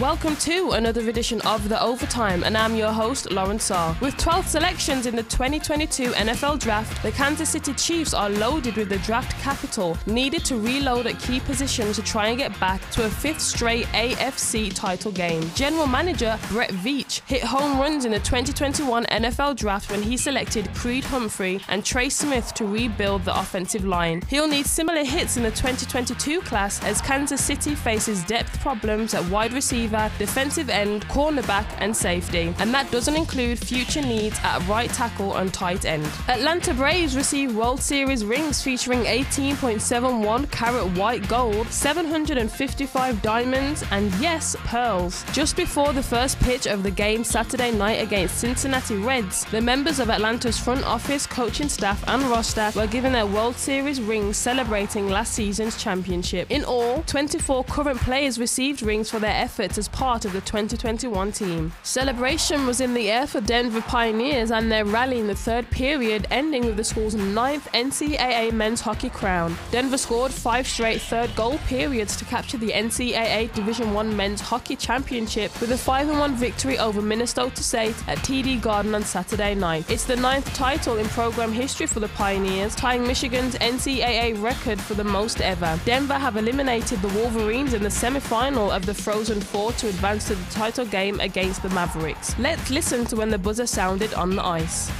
Welcome to another edition of The Overtime, and I'm your host, Lauren Saa. With 12 selections in the 2022 NFL Draft, the Kansas City Chiefs are loaded with the draft capital needed to reload at key positions to try and get back to a fifth straight AFC title game. General Manager Brett Veach hit home runs in the 2021 NFL Draft when he selected Creed Humphrey and Trey Smith to rebuild the offensive line. He'll need similar hits in the 2022 class as Kansas City faces depth problems at wide receiver, defensive end, cornerback, and safety, and that doesn't include future needs at right tackle and tight end. Atlanta Braves received World Series rings featuring 18.71 carat white gold, 755 diamonds, and yes, pearls. Just before the first pitch of the game Saturday night against Cincinnati Reds, the members of Atlanta's front office, coaching staff, and roster were given their World Series rings celebrating last season's championship. In all, 24 current players received rings for their efforts as part of the 2021 team. Celebration was in the air for Denver Pioneers and their rally in the third period, ending with the school's 9th NCAA men's hockey crown. Denver scored 5 straight third goal periods to capture the NCAA Division I men's hockey championship with a 5-1 victory over Minnesota State at TD Garden on Saturday night. It's the 9th title in program history for the Pioneers, tying Michigan's NCAA record for the most ever. Denver have eliminated the Wolverines in the semi-final of the Frozen Four to advance to the title game against the Mavericks. Let's listen to when the buzzer sounded on the ice.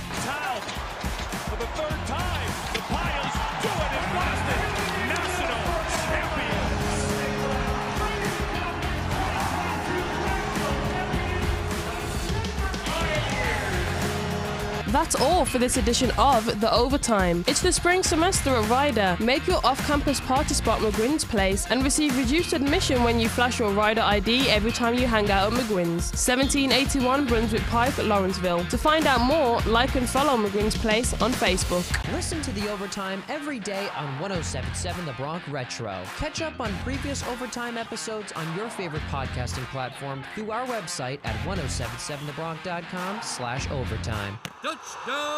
That's all for this edition of The Overtime. It's the spring semester at Rider. Make your off-campus party spot McGuinn's Place and receive reduced admission when you flash your Rider ID every time you hang out at McGuinn's. 1781 Brunswick Pike, Lawrenceville. To find out more, like and follow McGuinn's Place on Facebook. Listen to The Overtime every day on 1077 The Bronc Retro. Catch up on previous Overtime episodes on your favorite podcasting platform through our website at 1077thebronc.com/overtime. Touchdown!